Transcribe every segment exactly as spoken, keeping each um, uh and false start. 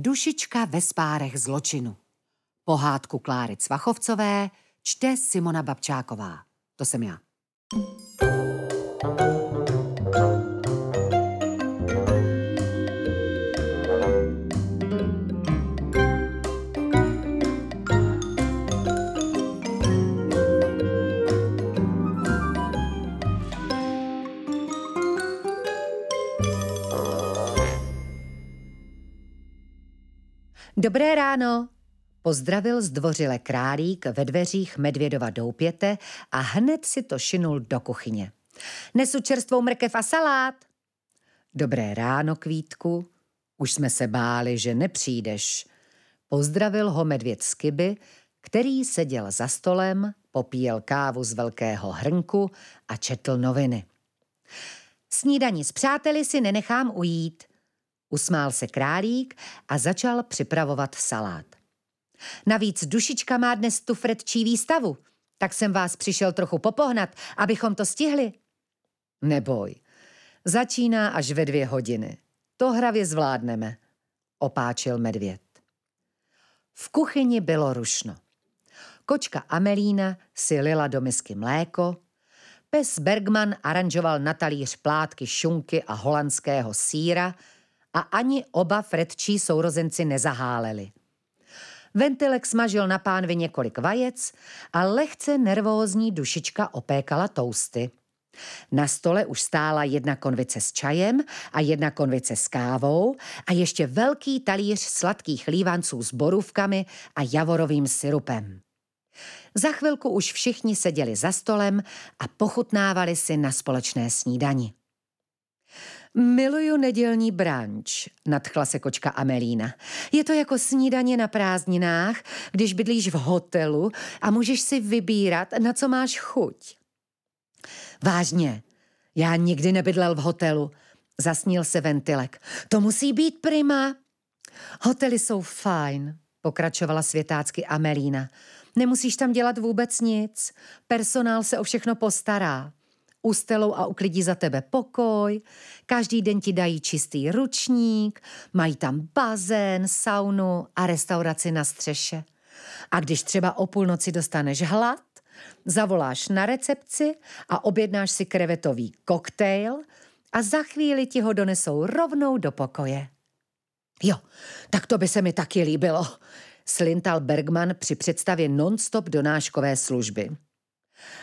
Dušička ve spárech zločinu. Pohádku Kláry Cvachovcové čte Simona Babčáková. To jsem já. Dobré ráno, pozdravil zdvořile králík ve dveřích Medvědova doupěte a hned si to šinul do kuchyně. Nesu čerstvou mrkev a salát. Dobré ráno, Kvítku, už jsme se báli, že nepřijdeš. Pozdravil ho medvěd Skyby, který seděl za stolem, popíjel kávu z velkého hrnku a četl noviny. Snídani s přáteli si nenechám ujít. Usmál se králík a začal připravovat salát. Navíc Dušička má dnes tu fretčí výstavu, tak jsem vás přišel trochu popohnat, abychom to stihli. Neboj, začíná až ve dvě hodiny. To hravě zvládneme, opáčil medvěd. V kuchyni bylo rušno. Kočka Amelína si lila do misky mléko, pes Bergman aranžoval na talíř plátky šunky a holandského sýra, a ani oba fretčí sourozenci nezaháleli. Ventilek smažil na pánvi několik vajec a lehce nervózní Dušička opékala tousty. Na stole už stála jedna konvice s čajem a jedna konvice s kávou a ještě velký talíř sladkých lívanců s borůvkami a javorovým syrupem. Za chvilku už všichni seděli za stolem a pochutnávali si na společné snídani. Miluju nedělní branč, nadchla se kočka Amelína. Je to jako snídaně na prázdninách, když bydlíš v hotelu a můžeš si vybírat, na co máš chuť. Vážně, já nikdy nebydlel v hotelu, zasnil se Ventilek. To musí být prima. Hotely jsou fajn, pokračovala světácky Amelína. Nemusíš tam dělat vůbec nic, personál se o všechno postará. Ustelou a uklidí za tebe pokoj, každý den ti dají čistý ručník, mají tam bazén, saunu a restauraci na střeše. A když třeba o půlnoci dostaneš hlad, zavoláš na recepci a objednáš si krevetový koktejl a za chvíli ti ho donesou rovnou do pokoje. Jo, tak to by se mi taky líbilo, slintal Bergman při představě non-stop donáškové služby.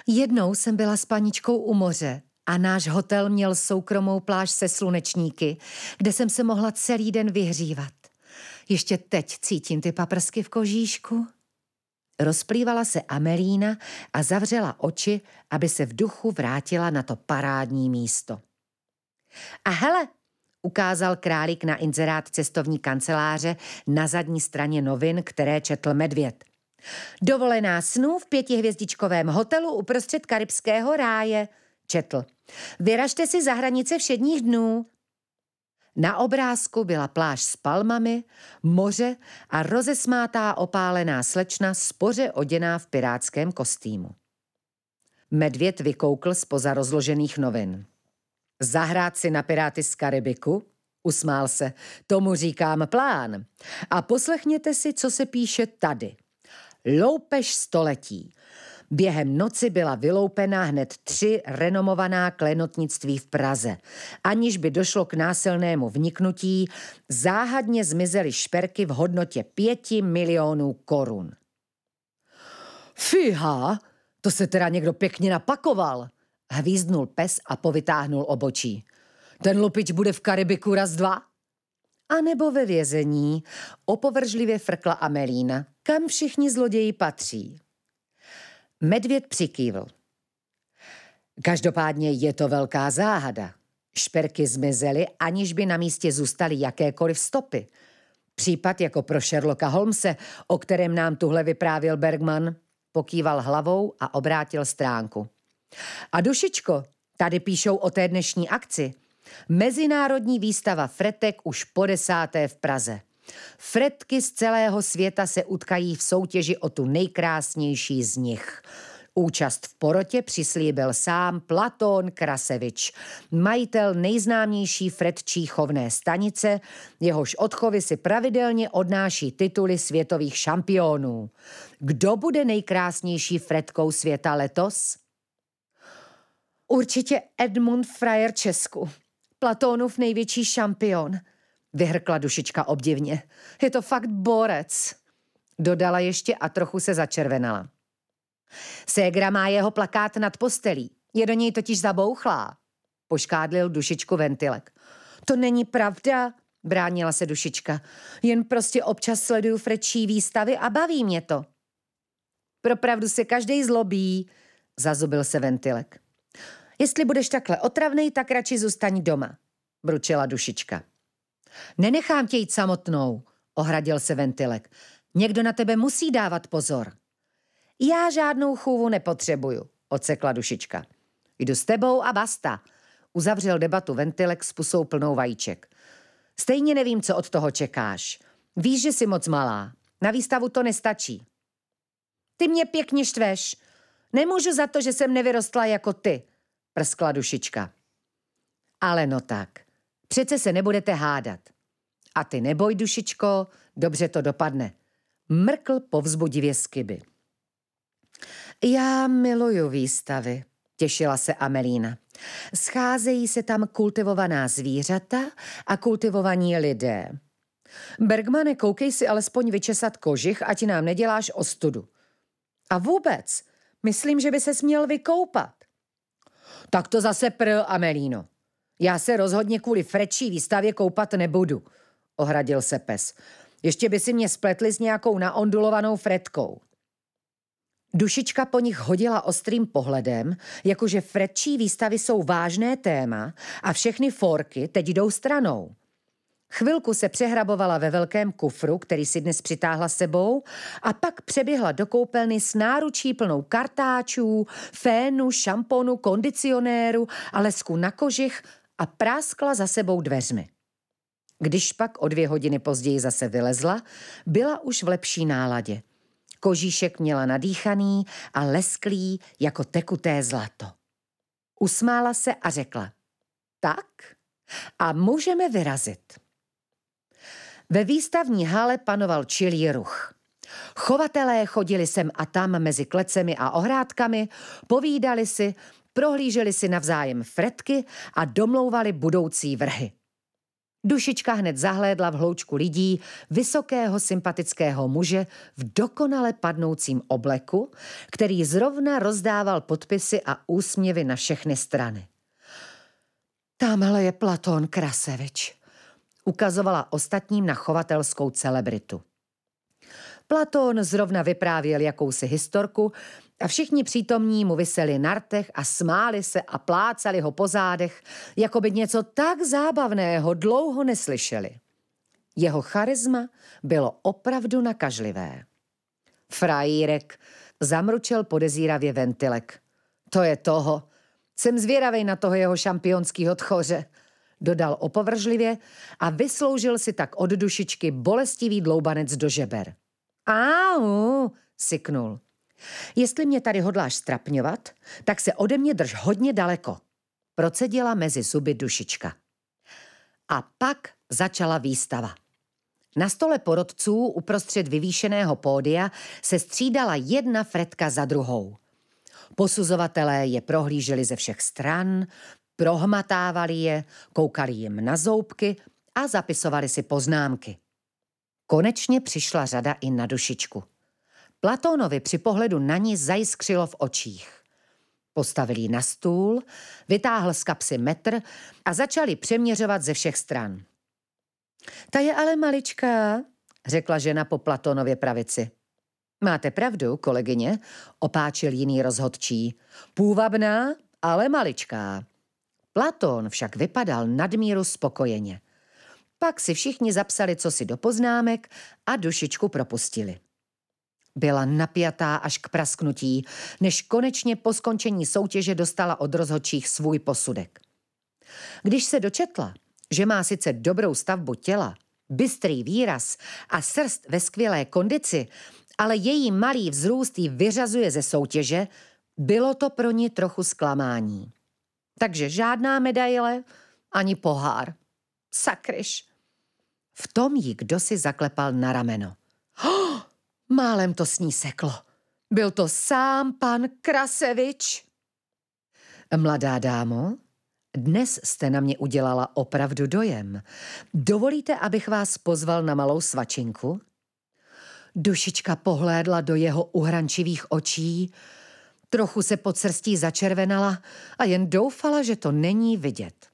Jednou jsem byla s paničkou u moře a náš hotel měl soukromou pláž se slunečníky, kde jsem se mohla celý den vyhřívat. Ještě teď cítím ty paprsky v kožíšku. Rozplývala se Amelína a zavřela oči, aby se v duchu vrátila na to parádní místo. A hele, ukázal králík na inzerát cestovní kanceláře na zadní straně novin, které četl medvěd. Dovolená snů v pětihvězdičkovém hotelu uprostřed karibského ráje, četl. Vyražte si za hranice všedních dnů. Na obrázku byla pláž s palmami, moře a rozesmátá opálená slečna spoře oděná v pirátském kostýmu. Medvěd vykoukl zpoza rozložených novin. Zahrát si na Piráty z Karibiku? Usmál se. Tomu říkám plán. A poslechněte si, co se píše tady. Loupež století. Během noci byla vyloupená hned tři renomovaná klenotnictví v Praze. Aniž by došlo k násilnému vniknutí, záhadně zmizely šperky v hodnotě pěti milionů korun. Fíha, to se teda někdo pěkně napakoval, hvízdnul pes a povytáhnul obočí. Ten lupič bude v Karibiku raz dva? A nebo ve vězení, opovržlivě frkla Amelína, kam všichni zloději patří. Medvěd přikývl. Každopádně je to velká záhada. Šperky zmizely, aniž by na místě zůstaly jakékoliv stopy. Případ jako pro Sherlocka Holmese, o kterém nám tuhle vyprávěl Bergman, pokýval hlavou a obrátil stránku. A Dušičko, tady píšou o té dnešní akci. Mezinárodní výstava fretek už po desáté v Praze. Fretky z celého světa se utkají v soutěži o tu nejkrásnější z nich. Účast v porotě přislíbil sám Platón Krasevič, majitel nejznámější fretčí chovné stanice, jehož odchovy si pravidelně odnáší tituly světových šampionů. Kdo bude nejkrásnější fretkou světa letos? Určitě Edmund Frajer Česku, Platónův největší šampion, vyhrkla Dušička obdivně. Je to fakt borec, dodala ještě a trochu se začervenala. Ségra má jeho plakát nad postelí, je do něj totiž zabouchlá, poškádlil Dušičku Ventilek. To není pravda, bránila se Dušička, jen prostě občas sleduju frečí výstavy a baví mě to. Propravdu se každej zlobí, zazubil se Ventilek. Jestli budeš takhle otravnej, tak radši zůstaň doma, bručela Dušička. Nenechám tě jít samotnou, ohradil se Ventilek. Někdo na tebe musí dávat pozor. Já žádnou chůvu nepotřebuju, odsekla Dušička. Jdu s tebou a basta, uzavřel debatu Ventilek s pusou plnou vajíček. Stejně nevím, co od toho čekáš. Víš, že jsi moc malá, na výstavu to nestačí. Ty mě pěkně štveš, nemůžu za to, že jsem nevyrostla jako ty, prskla Dušička. Ale no tak, přece se nebudete hádat. A ty neboj, Dušičko, dobře to dopadne, mrkl povzbudivě Skyby. Já miluju výstavy, těšila se Amelína. Scházejí se tam kultivovaná zvířata a kultivovaní lidé. Bergmane, koukej si alespoň vyčesat kožich, ať nám neděláš ostudu. A vůbec, myslím, že by ses měl vykoupat. Tak to zase prl, Amelíno. Já se rozhodně kvůli frečí výstavě koupat nebudu, ohradil se pes. Ještě by si mě spletli s nějakou naondulovanou fretkou. Dušička po nich hodila ostrým pohledem, jakože fretčí výstavy jsou vážné téma a všechny forky teď jdou stranou. Chvilku se přehrabovala ve velkém kufru, který si dnes přitáhla sebou, a pak přeběhla do koupelny s náručí plnou kartáčů, fénu, šamponu, kondicionéru a lesku na kožich a práskla za sebou dveřmi. Když pak o dvě hodiny později zase vylezla, byla už v lepší náladě. Kožíšek měla nadýchaný a lesklý jako tekuté zlato. Usmála se a řekla, tak a můžeme vyrazit. Ve výstavní hale panoval čilý ruch. Chovatelé chodili sem a tam mezi klecemi a ohrádkami, povídali si, prohlíželi si navzájem fretky a domlouvali budoucí vrhy. Dušička hned zahlédla v hloučku lidí vysokého sympatického muže v dokonale padnoucím obleku, který zrovna rozdával podpisy a úsměvy na všechny strany. Tamhle je Platón Krasevič, ukazovala ostatním na chovatelskou celebritu. Platón zrovna vyprávěl jakousi historku a všichni přítomní mu viseli na rtech a smáli se a plácali ho po zádech, jako by něco tak zábavného dlouho neslyšeli. Jeho charisma bylo opravdu nakažlivé. Frajírek, zamručel podezíravě Ventilek. To je toho. Jsem zvědavej na toho jeho šampionskýho tchoře, dodal opovržlivě a vysloužil si tak od Dušičky bolestivý dloubanec do žeber. Au, syknul. Jestli mě tady hodláš strapňovat, tak se ode mě drž hodně daleko, procedila mezi zuby Dušička. A pak začala výstava. Na stole porotců uprostřed vyvýšeného pódia se střídala jedna fretka za druhou. Posuzovatelé je prohlíželi ze všech stran, prohmatávali je, koukali jim na zoubky a zapisovali si poznámky. Konečně přišla řada i na Dušičku. Platónovi při pohledu na ní zajiskřilo v očích. Postavil ji na stůl, vytáhl z kapsy metr a začali přeměřovat ze všech stran. Ta je ale maličká, řekla žena po Platónově pravici. Máte pravdu, kolegyně, opáčil jiný rozhodčí. Půvabná, ale maličká. Platón však vypadal nadmíru spokojeně. Pak si všichni zapsali cosi do poznámek a Dušičku propustili. Byla napjatá až k prasknutí, než konečně po skončení soutěže dostala od rozhodčích svůj posudek. Když se dočetla, že má sice dobrou stavbu těla, bystrý výraz a srst ve skvělé kondici, ale její malý vzrůst ji vyřazuje ze soutěže, Bylo to pro ní trochu zklamání. Takže žádná medaile, ani pohár. Sakryš. V tom jí kdosi zaklepal na rameno. Oh, málem to s ní seklo. Byl to sám pan Krasevič. Mladá dámo, dnes jste na mě udělala opravdu dojem. Dovolíte, abych vás pozval na malou svačinku? Dušička pohlédla do jeho uhrančivých očí, trochu se pod srstí začervenala a jen doufala, že to není vidět.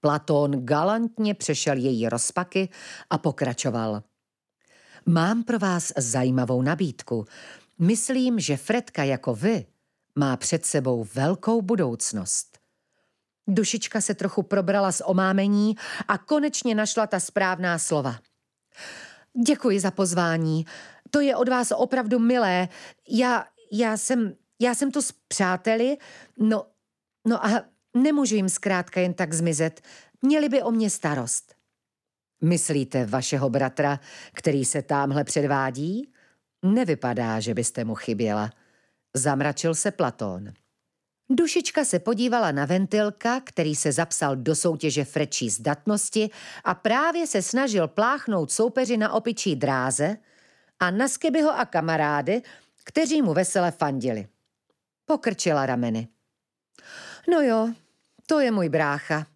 Platón galantně přešel její rozpaky a pokračoval. Mám pro vás zajímavou nabídku. Myslím, že Fredka jako vy má před sebou velkou budoucnost. Dušička se trochu probrala z omámení a konečně našla ta správná slova. Děkuji za pozvání. To je od vás opravdu milé. Já, já jsem, já jsem tu s přáteli, no, no a nemůžu jim zkrátka jen tak zmizet. Měli by o mě starost. Myslíte vašeho bratra, který se támhle předvádí? Nevypadá, že byste mu chyběla. Zamračil se Platón. Dušička se podívala na Ventilka, který se zapsal do soutěže Frečí zdatnosti a právě se snažil pláchnout soupeři na opičí dráze, a na Skybyho a kamarády, kteří mu vesele fandili. Pokrčila rameny. No jo, to je můj brácha.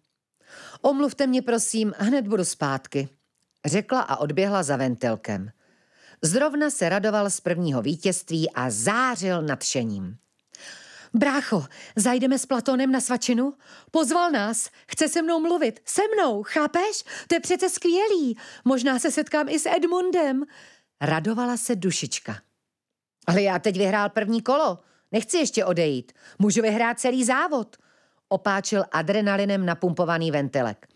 Omluvte mě, prosím, hned budu zpátky, řekla a odběhla za Ventilkem. Zrovna se radoval z prvního vítězství a zářil nadšením. Brácho, zajdeme s Platónem na svačinu? Pozval nás, chce se mnou mluvit, se mnou, chápeš? To je přece skvělý, možná se setkám i s Edmundem. Radovala se Dušička. Ale já teď vyhrál první kolo, nechci ještě odejít, můžu vyhrát celý závod, opáčil adrenalinem napumpovaný Ventilek.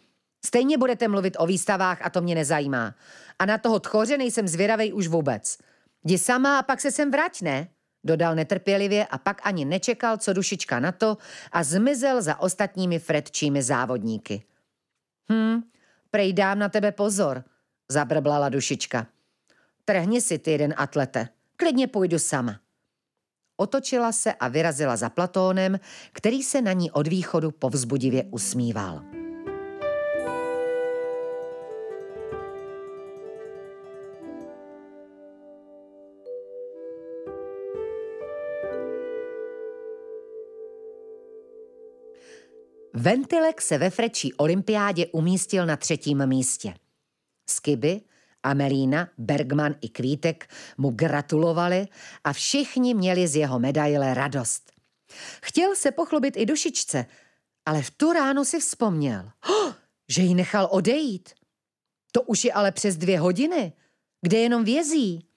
Stejně budete mluvit o výstavách a to mě nezajímá. A na toho tchoře nejsem zvědavej už vůbec. Jdi sama a pak se sem vrať, ne? Dodal netrpělivě a pak ani nečekal, co Dušička na to, a zmizel za ostatními fredčími závodníky. Hm, prej dám na tebe pozor, zabrblala Dušička. Trhni si ty jeden atlete, klidně půjdu sama. Otočila se a vyrazila za Platónem, který se na ní od východu povzbudivě usmíval. Ventilek se ve frečí olympiádě umístil na třetím místě. Skyby, Amelína, Bergman i Kvítek mu gratulovali a všichni měli z jeho medaile radost. Chtěl se pochlubit i Dušičce, ale v tu ránu si vzpomněl, že ji nechal odejít. To už je ale přes dvě hodiny, kde jenom vězí.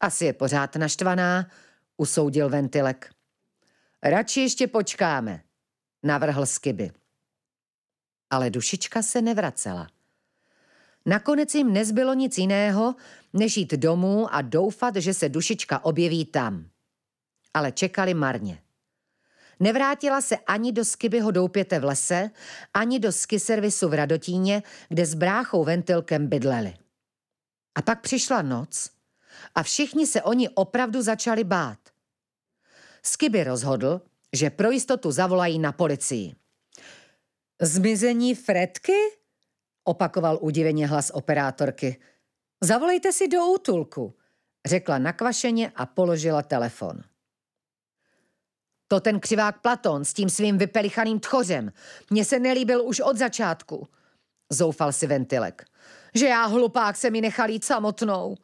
Asi je pořád naštvaná, usoudil Ventilek. Radši ještě počkáme, navrhl Skyby. Ale Dušička se nevracela. Nakonec jim nezbylo nic jiného, než jít domů a doufat, že se Dušička objeví tam. Ale čekali marně. Nevrátila se ani do Skybyho doupěte v lese, ani do skiservisu v Radotíně, kde s bráchou Ventilkem bydleli. A pak přišla noc a všichni se oni opravdu začali bát. Skyby rozhodl, že pro jistotu zavolají na policii. Zmizení Fredky? Opakoval udiveně hlas operátorky. Zavolejte si do útulku, řekla nakvašeně a položila telefon. To ten křivák Platón s tím svým vypelichaným tchořem. Mně se nelíbil už od začátku, zoufal si Ventilek. Že já hlupák se mi nechal jít samotnou,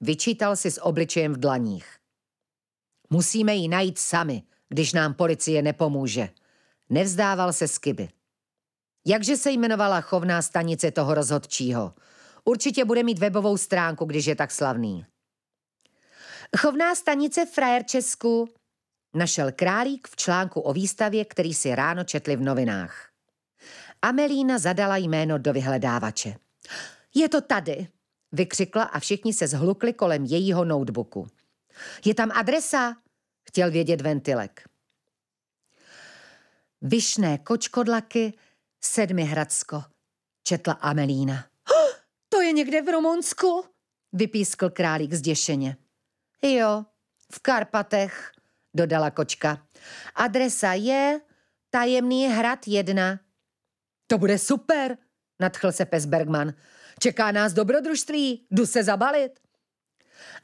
vyčítal si s obličejem v dlaních. Musíme ji najít sami, když nám policie nepomůže. Nevzdával se Skyby. Jakže se jmenovala chovná stanice toho rozhodčího? Určitě bude mít webovou stránku, když je tak slavný. Chovná stanice Frajer Česku, našel Králík v článku o výstavě, který si ráno četli v novinách. Amelína zadala jméno do vyhledávače. Je to tady, vykřikla a všichni se zhlukli kolem jejího notebooku. Je tam adresa, chtěl vědět Ventilek. Vyšné Kočkodlaky, Sedmihradsko, četla Amelína. Oh, to je někde v Rumunsku, vypískl Králík zděšeně. Jo, v Karpatech, dodala kočka. Adresa je Tajemný hrad jedna. To bude super, nadchl se pes Bergman. Čeká nás dobrodružství, jdu se zabalit.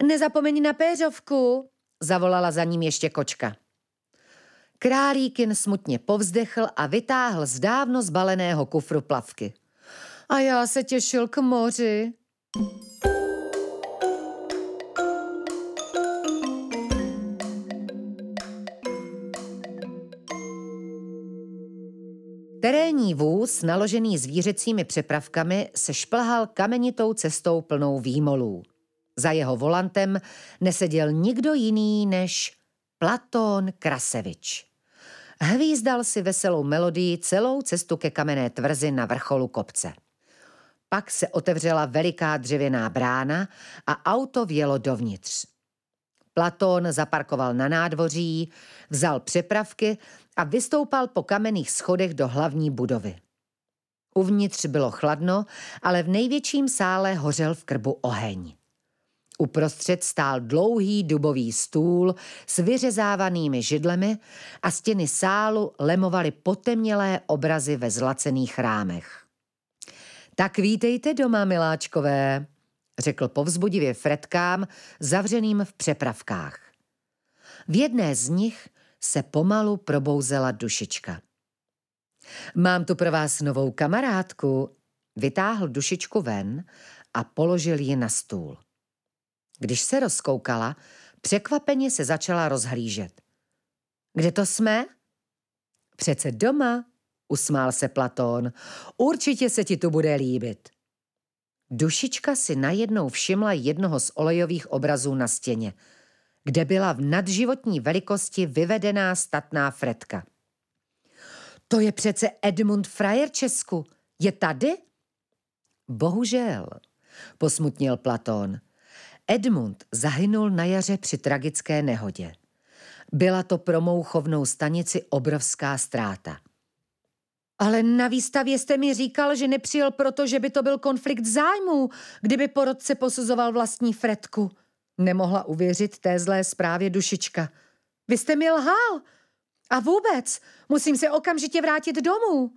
Nezapomeň na péřovku, zavolala za ním ještě kočka. Králíkin smutně povzdechl a vytáhl z dávno zbaleného kufru plavky. A já se těšil k moři. Terénní vůz, naložený zvířecími přepravkami, se šplhal kamenitou cestou plnou výmolů. Za jeho volantem neseděl nikdo jiný než Platón Krasevič. Hvízdal si veselou melodii celou cestu ke kamenné tvrzi na vrcholu kopce. Pak se otevřela veliká dřevěná brána a auto vjelo dovnitř. Platón zaparkoval na nádvoří, vzal přepravky a vystoupal po kamenných schodech do hlavní budovy. Uvnitř bylo chladno, ale v největším sále hořel v krbu oheň. Uprostřed stál dlouhý dubový stůl s vyřezávanými židlemi a stěny sálu lemovaly potemnělé obrazy ve zlacených rámech. Tak vítejte doma, miláčkové, řekl povzbudivě Fredkám, zavřeným v přepravkách. V jedné z nich se pomalu probouzela Dušička. Mám tu pro vás novou kamarádku, vytáhl Dušičku ven a položil ji na stůl. Když se rozkoukala, překvapeně se začala rozhlížet. Kde to jsme? Přece doma, usmál se Platón. Určitě se ti tu bude líbit. Dušička si najednou všimla jednoho z olejových obrazů na stěně, kde byla v nadživotní velikosti vyvedená statná Fredka. To je přece Edmund Frajer Česku. Je tady? Bohužel, posmutnil Platón. Edmund zahynul na jaře při tragické nehodě. Byla to pro mou chovnou stanici obrovská ztráta. Ale na výstavě jste mi říkal, že nepřijel proto, že by to byl konflikt zájmů, kdyby porotce posuzoval vlastní Fredku. Nemohla uvěřit té zlé zprávě Dušička. Vy jste mi lhal. A vůbec, musím se okamžitě vrátit domů.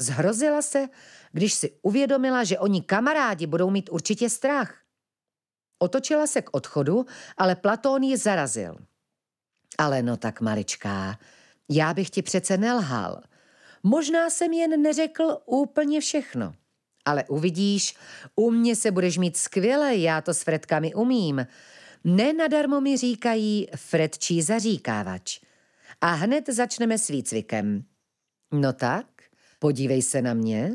Zhrozila se, když si uvědomila, že oni kamarádi budou mít určitě strach. Otočila se k odchodu, ale Platón ji zarazil. Ale no tak maličká, já bych ti přece nelhal. Možná jsem jen neřekl úplně všechno. Ale uvidíš, u mě se budeš mít skvěle, já to s Fredkami umím. Nenadarmo mi říkají Fredčí zaříkávač. A hned začneme s výcvikem. No tak, podívej se na mě.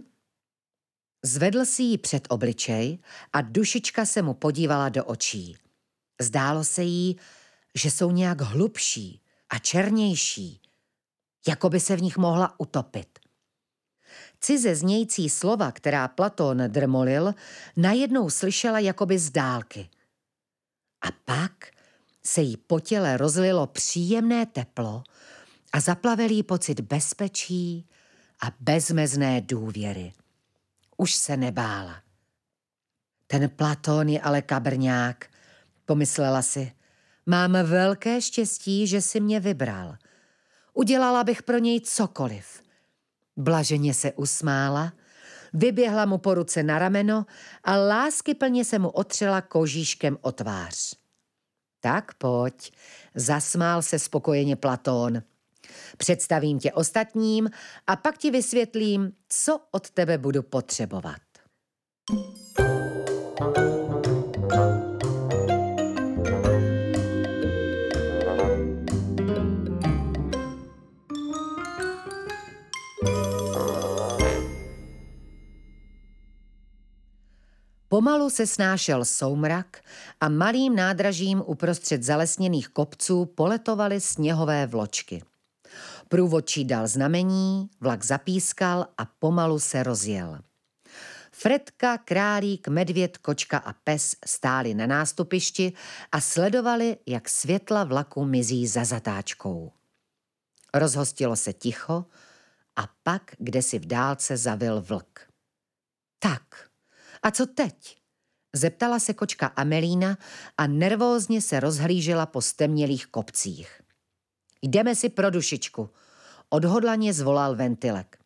Zvedl si ji před obličej a Dušička se mu podívala do očí. Zdálo se jí, že jsou nějak hlubší a černější, jako by se v nich mohla utopit. Cize znějící slova, která Platón drmolil, najednou slyšela jakoby z dálky. A pak se jí po těle rozlilo příjemné teplo a zaplavil jí pocit bezpečí a bezmezné důvěry. Už se nebála. Ten Platón je ale kabrňák, pomyslela si. Mám velké štěstí, že si mě vybral. Udělala bych pro něj cokoliv. Blaženě se usmála, vyběhla mu po ruce na rameno a láskyplně se mu otřela kožíškem o tvář. Tak pojď, zasmál se spokojeně Platón. Představím tě ostatním a pak ti vysvětlím, co od tebe budu potřebovat. Pomalu se snášel soumrak a malým nádražím uprostřed zalesněných kopců poletovaly sněhové vločky. Průvodčí dal znamení, vlak zapískal a pomalu se rozjel. Fredka, králík, medvěd, kočka a pes stáli na nástupišti a sledovali, jak světla vlaku mizí za zatáčkou. Rozhostilo se ticho a pak kdesi v dálce zavil vlk. Tak, a co teď? Zeptala se kočka Amelína a nervózně se rozhlížela po stemnělých kopcích. Jdeme si pro dušičku, odhodlaně zvolal Ventilek.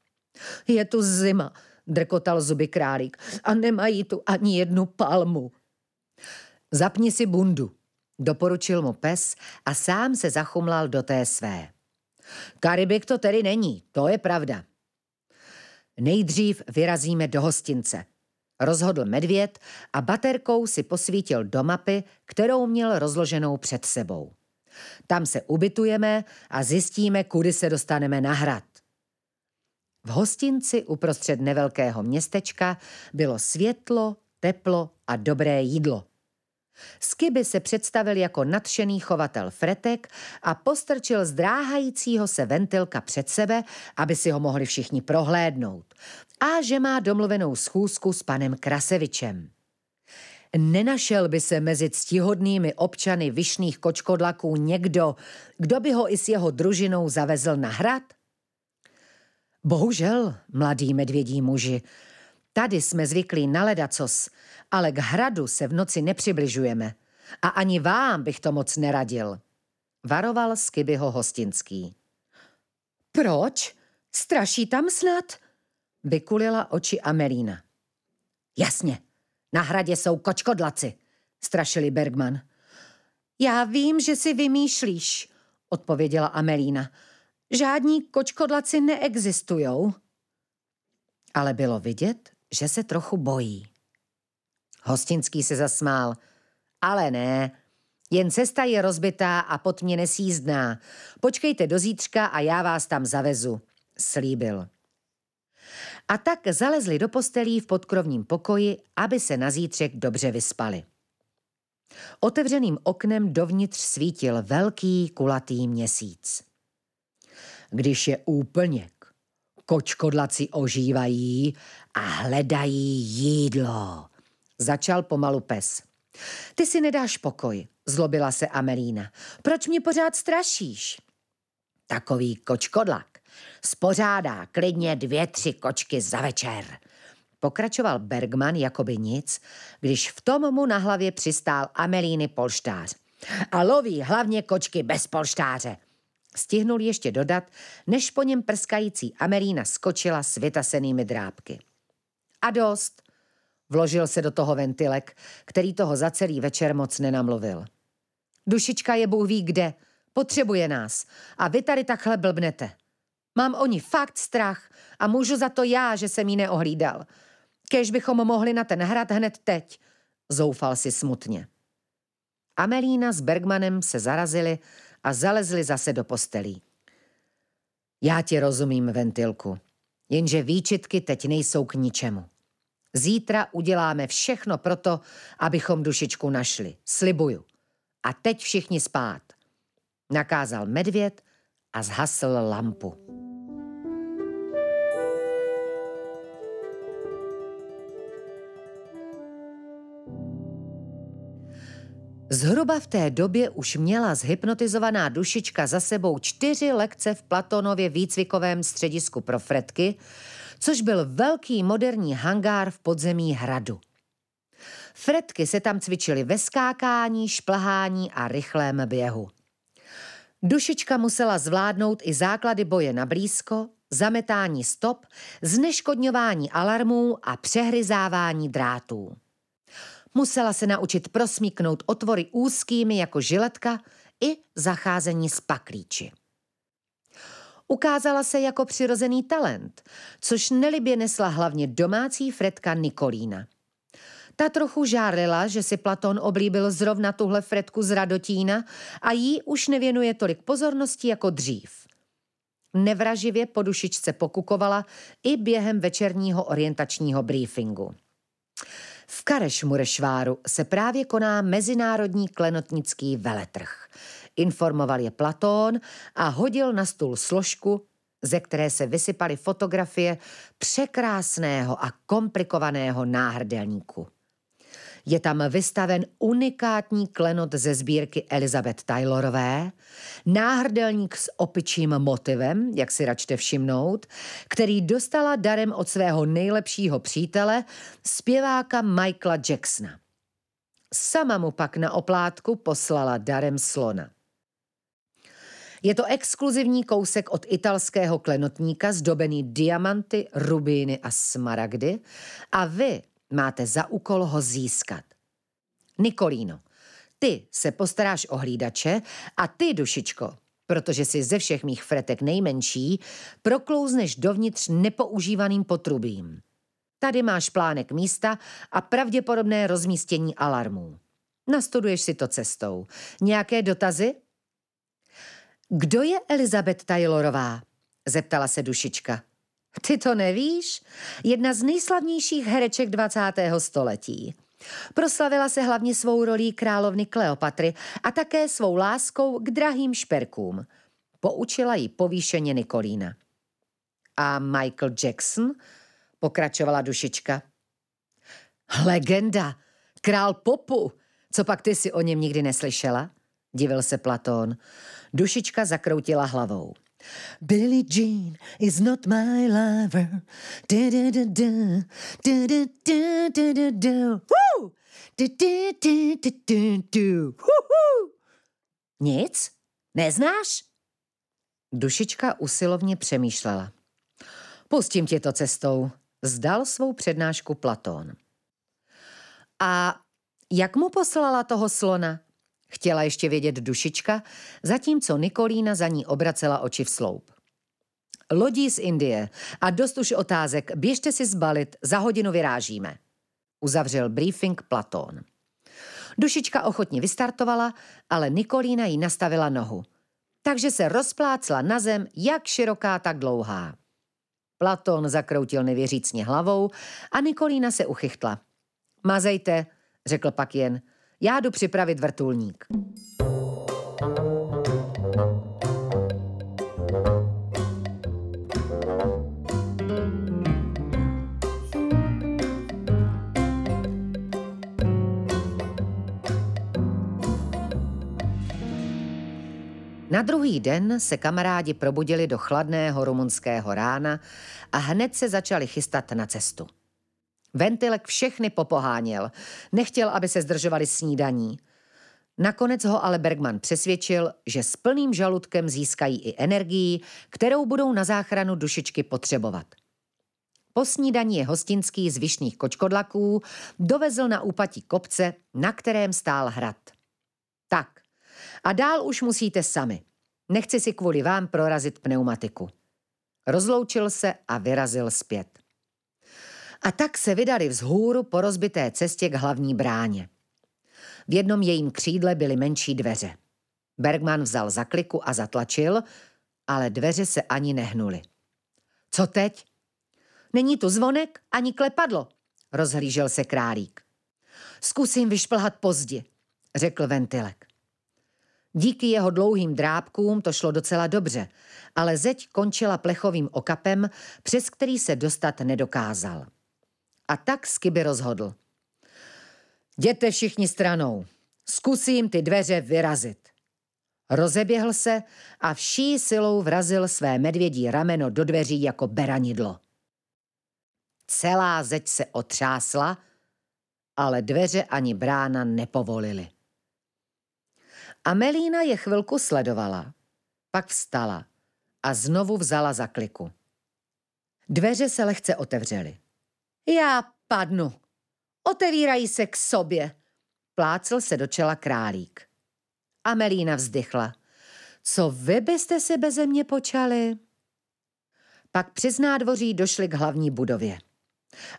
Je tu zima, drkotal zuby králík, a nemají tu ani jednu palmu. Zapni si bundu, doporučil mu pes a sám se zachumlal do té své. Karibik to tedy není, to je pravda. Nejdřív vyrazíme do hostince, rozhodl medvěd a baterkou si posvítil do mapy, kterou měl rozloženou před sebou. Tam se ubytujeme a zjistíme, kudy se dostaneme na hrad. V hostinci uprostřed nevelkého městečka bylo světlo, teplo a dobré jídlo. Skyby se představil jako nadšený chovatel fretek a postrčil zdráhajícího se Ventilka před sebe, aby si ho mohli všichni prohlédnout, a že má domluvenou schůzku s panem Krasevičem. Nenašel by se mezi ctihodnými občany Vyšných Kočkodlaků někdo, kdo by ho i s jeho družinou zavezl na hrad? Bohužel, mladý medvědí muži, tady jsme zvyklí na ledacos, ale k hradu se v noci nepřibližujeme a ani vám bych to moc neradil, varoval Skybyho hostinský. Proč? Straší tam snad? Vykulila oči Amelína. Jasně, na hradě jsou kočkodlaci, strašili Bergman. Já vím, že si vymýšlíš, odpověděla Amelína. Žádní kočkodlaci neexistujou. Ale bylo vidět, že se trochu bojí. Hostinský se zasmál. Ale ne, jen cesta je rozbitá a pod mě nesjízdná. Počkejte do zítřka a já vás tam zavezu, slíbil. A tak zalezli do postelí v podkrovním pokoji, aby se na zítřek dobře vyspali. Otevřeným oknem dovnitř svítil velký kulatý měsíc. Když je úplněk, kočkodlaci ožívají a hledají jídlo, začal pomalu pes. Ty si nedáš pokoj, zlobila se Amelína. Proč mě pořád strašíš? Takový kočkodlak spořádá klidně dvě, tři kočky za večer, pokračoval Bergman jakoby nic, když v tom mu na hlavě přistál Amelíny polštář. A loví hlavně kočky bez polštáře, stihnul ještě dodat, než po něm prskající Amelína skočila s vytasenými drápky. A dost, vložil se do toho Ventilek, který toho za celý večer moc nenamluvil. Dušička je bůh ví kde, potřebuje nás a vy tady takhle blbnete. Mám o ní fakt strach a můžu za to já, že jsem jí neohlídal. Kéž bychom mohli na ten hrad hned teď, zoufal si smutně. Amelína s Bergmanem se zarazili a zalezli zase do postelí. Já ti rozumím, Ventilku, jenže výčitky teď nejsou k ničemu. Zítra uděláme všechno proto, abychom dušičku našli, slibuju. A teď všichni spát, nakázal medvěd a zhasl lampu. Zhruba v té době už měla zhypnotizovaná dušička za sebou čtyři lekce v Platonově výcvikovém středisku pro fretky, což byl velký moderní hangár v podzemí hradu. Fretky se tam cvičily ve skákání, šplhání a rychlém běhu. Dušička musela zvládnout i základy boje na blízko, zametání stop, zneškodňování alarmů a přehryzávání drátů. Musela se naučit prosmíknout otvory úzkými jako žiletka i zacházení s paklíči. Ukázala se jako přirozený talent, což nelibě nesla hlavně domácí fretka Nikolína. Ta trochu žárlila, že si Platón oblíbil zrovna tuhle fretku z Radotína a jí už nevěnuje tolik pozornosti jako dřív. Nevraživě po dušičce pokukovala i během večerního orientačního briefingu. V Karešmurešváru se právě koná mezinárodní klenotnický veletrh. Informoval je Platón a hodil na stůl složku, ze které se vysypaly fotografie překrásného a komplikovaného náhrdelníku. Je tam vystaven unikátní klenot ze sbírky Elizabeth Taylorové, náhrdelník s opičím motivem, jak si račte všimnout, který dostala darem od svého nejlepšího přítele, zpěváka Michaela Jacksona. Sama mu pak na oplátku poslala darem slona. Je to exkluzivní kousek od italského klenotníka zdobený diamanty, rubíny a smaragdy a vy máte za úkol ho získat. Nikolíno, ty se postaráš o hlídače a ty, Dušičko, protože jsi ze všech mých fretek nejmenší, proklouzneš dovnitř nepoužívaným potrubím. Tady máš plánek místa a pravděpodobné rozmístění alarmů. Nastuduješ si to cestou. Nějaké dotazy? Kdo je Elizabeth Taylorová? Zeptala se Dušička. Ty to nevíš? Jedna z nejslavnějších hereček dvacátého století. Proslavila se hlavně svou rolí královny Kleopatry a také svou láskou k drahým šperkům. Poučila ji povýšeně Nikolína. A Michael Jackson? Pokračovala Dušička. Legenda, král popu, co pak ty si o něm nikdy neslyšela? Divil se Platón. Dušička zakroutila hlavou. Billie Jean is not my lover. Nic? Neznáš? Dušička usilovně přemýšlela. Pustím tě to cestou, zdal svou přednášku Platón. A jak mu poslala toho slona? Chtěla ještě vědět Dušička, zatímco Nikolína za ní obracela oči v sloup. Lodí z Indie a dost už otázek, běžte si zbalit, za hodinu vyrážíme. Uzavřel briefing Platón. Dušička ochotně vystartovala, ale Nikolína jí nastavila nohu. Takže se rozplácla na zem, jak široká, tak dlouhá. Platón zakroutil nevěřícně hlavou a Nikolína se uchychtla. Mazejte, řekl pak jen, já jdu připravit vrtulník. Na druhý den se kamarádi probudili do chladného rumunského rána a hned se začali chystat na cestu. Ventilek všechny popoháněl, nechtěl, aby se zdržovali snídaní. Nakonec ho ale Bergman přesvědčil, že s plným žaludkem získají i energii, kterou budou na záchranu Dušičky potřebovat. Po snídaní je hostinský z Vyšných Kočkodlaků dovezl na úpatí kopce, na kterém stál hrad. Tak. A dál už musíte sami. Nechci si kvůli vám prorazit pneumatiku. Rozloučil se a vyrazil zpět. A tak se vydali vzhůru po rozbité cestě k hlavní bráně. V jednom jejím křídle byly menší dveře. Bergman vzal zakliku a zatlačil, ale dveře se ani nehnuly. Co teď? Není tu zvonek ani klepadlo, rozhlížel se králík. Zkusím vyšplhat později, řekl Ventilek. Díky jeho dlouhým drápkům to šlo docela dobře, ale zeď končila plechovým okapem, přes který se dostat nedokázal. A tak Skyby rozhodl. Jděte všichni stranou, zkusím ty dveře vyrazit. Rozeběhl se a vší silou vrazil své medvědí rameno do dveří jako beranidlo. Celá zeď se otřásla, ale dveře ani brána nepovolily. Amelína je chvilku sledovala, pak vstala a znovu vzala zakliku. Dveře se lehce otevřely. Já padnu. Otevírají se k sobě. Plácl se do čela králík. Amelína vzdychla. Co vy byste si beze mě počali? Pak přes nádvoří došli k hlavní budově.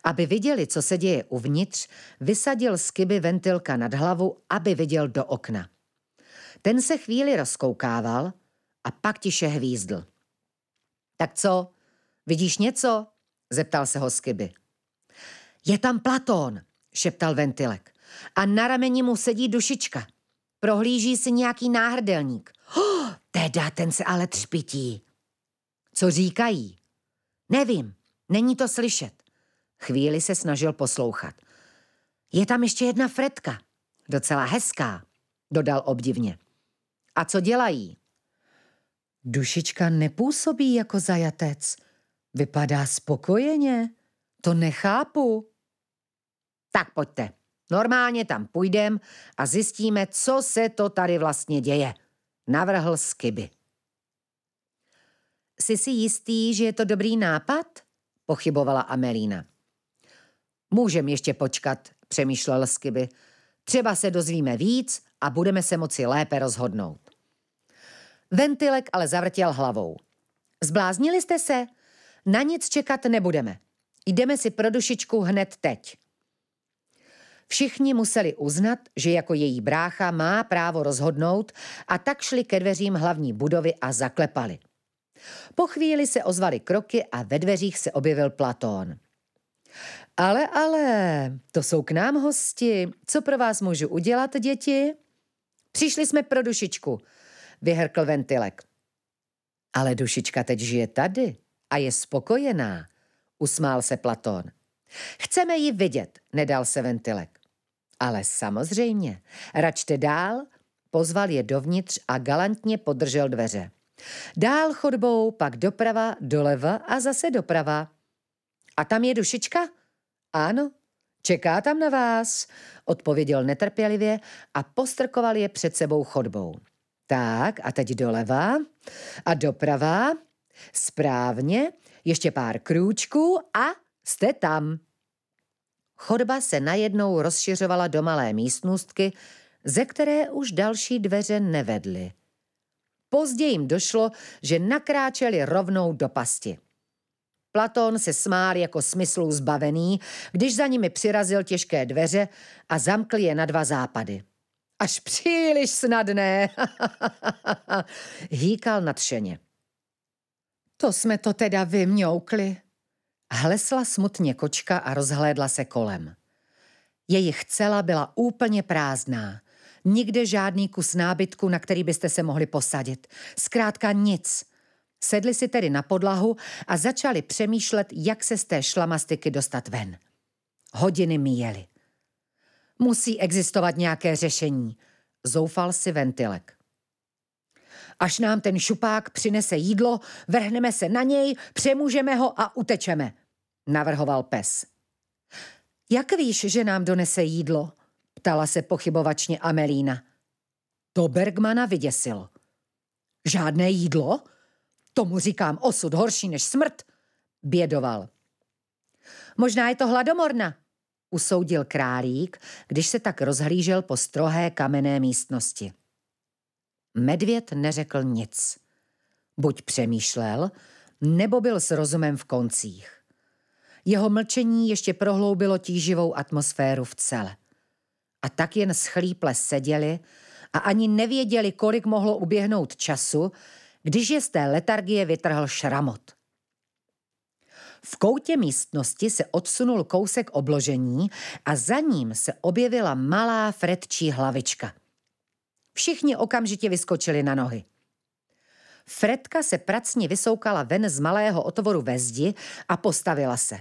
Aby viděli, co se děje uvnitř, vysadil Skyby Ventilka nad hlavu, aby viděl do okna. Ten se chvíli rozkoukával a pak tiše hvízdl. Tak co, vidíš něco? Zeptal se ho Skyby. Je tam Platón, šeptal Ventilek. A na rameni mu sedí Dušička. Prohlíží si nějaký náhrdelník. Oh, teda ten se ale třpití. Co říkají? Nevím, není to slyšet. Chvíli se snažil poslouchat. Je tam ještě jedna fretka, docela hezká, dodal obdivně. A co dělají? Dušička nepůsobí jako zajatec. Vypadá spokojeně. To nechápu. Tak pojďte. Normálně tam půjdem a zjistíme, co se to tady vlastně děje. Navrhl Skyby. Jsi si jistý, že je to dobrý nápad? Pochybovala Amelína. Můžem ještě počkat, přemýšlel Skyby. Třeba se dozvíme víc a budeme se moci lépe rozhodnout. Ventilek ale zavrtěl hlavou. Zbláznili jste se? Na nic čekat nebudeme. Jdeme si pro Dušičku hned teď. Všichni museli uznat, že jako její brácha má právo rozhodnout, a tak šli ke dveřím hlavní budovy a zaklepali. Po chvíli se ozvaly kroky a ve dveřích se objevil Platón. Ale, ale, to jsou k nám hosti. Co pro vás můžu udělat, děti? Přišli jsme pro Dušičku, vyhrkl Ventilek. Ale Dušička teď žije tady a je spokojená, usmál se Platón. Chceme ji vidět, nedal se Ventilek. Ale samozřejmě, račte dál, pozval je dovnitř a galantně podržel dveře. Dál chodbou, pak doprava, doleva a zase doprava. A tam je Dušička? Ano, čeká tam na vás, odpověděl netrpělivě a postrkoval je před sebou chodbou. Tak a teď doleva a doprava, správně, ještě pár krůčků a jste tam. Chodba se najednou rozšiřovala do malé místnostky, ze které už další dveře nevedly. Později jim došlo, že nakráčeli rovnou do pasti. Platón se smál jako smyslů zbavený, když za nimi přirazil těžké dveře a zamkl je na dva západy. Až příliš snadné, hýkal nadšeně. To jsme to teda vymňoukli. Hlesla smutně kočka a rozhlédla se kolem. Jejich cela byla úplně prázdná. Nikde žádný kus nábytku, na který byste se mohli posadit. Zkrátka nic. Sedli si tedy na podlahu a začali přemýšlet, jak se z té šlamastyky dostat ven. Hodiny míjely. Musí existovat nějaké řešení, zoufal si Ventilek. Až nám ten šupák přinese jídlo, vrhneme se na něj, přemůžeme ho a utečeme, navrhoval pes. Jak víš, že nám donese jídlo? Ptala se pochybovačně Amelína. To Bergmana vyděsilo. Žádné jídlo? Tomu říkám osud horší než smrt, bědoval. Možná je to hladomorna, usoudil králík, když se tak rozhlížel po strohé kamenné místnosti. Medvěd neřekl nic. Buď přemýšlel, nebo byl s rozumem v koncích. Jeho mlčení ještě prohloubilo tíživou atmosféru v cele. A tak jen schlíple seděli a ani nevěděli, kolik mohlo uběhnout času, když je z té letargie vytrhl šramot. V koutě místnosti se odsunul kousek obložení a za ním se objevila malá Fredčí hlavička. Všichni okamžitě vyskočili na nohy. Fredka se pracně vysoukala ven z malého otvoru ve zdi a postavila se.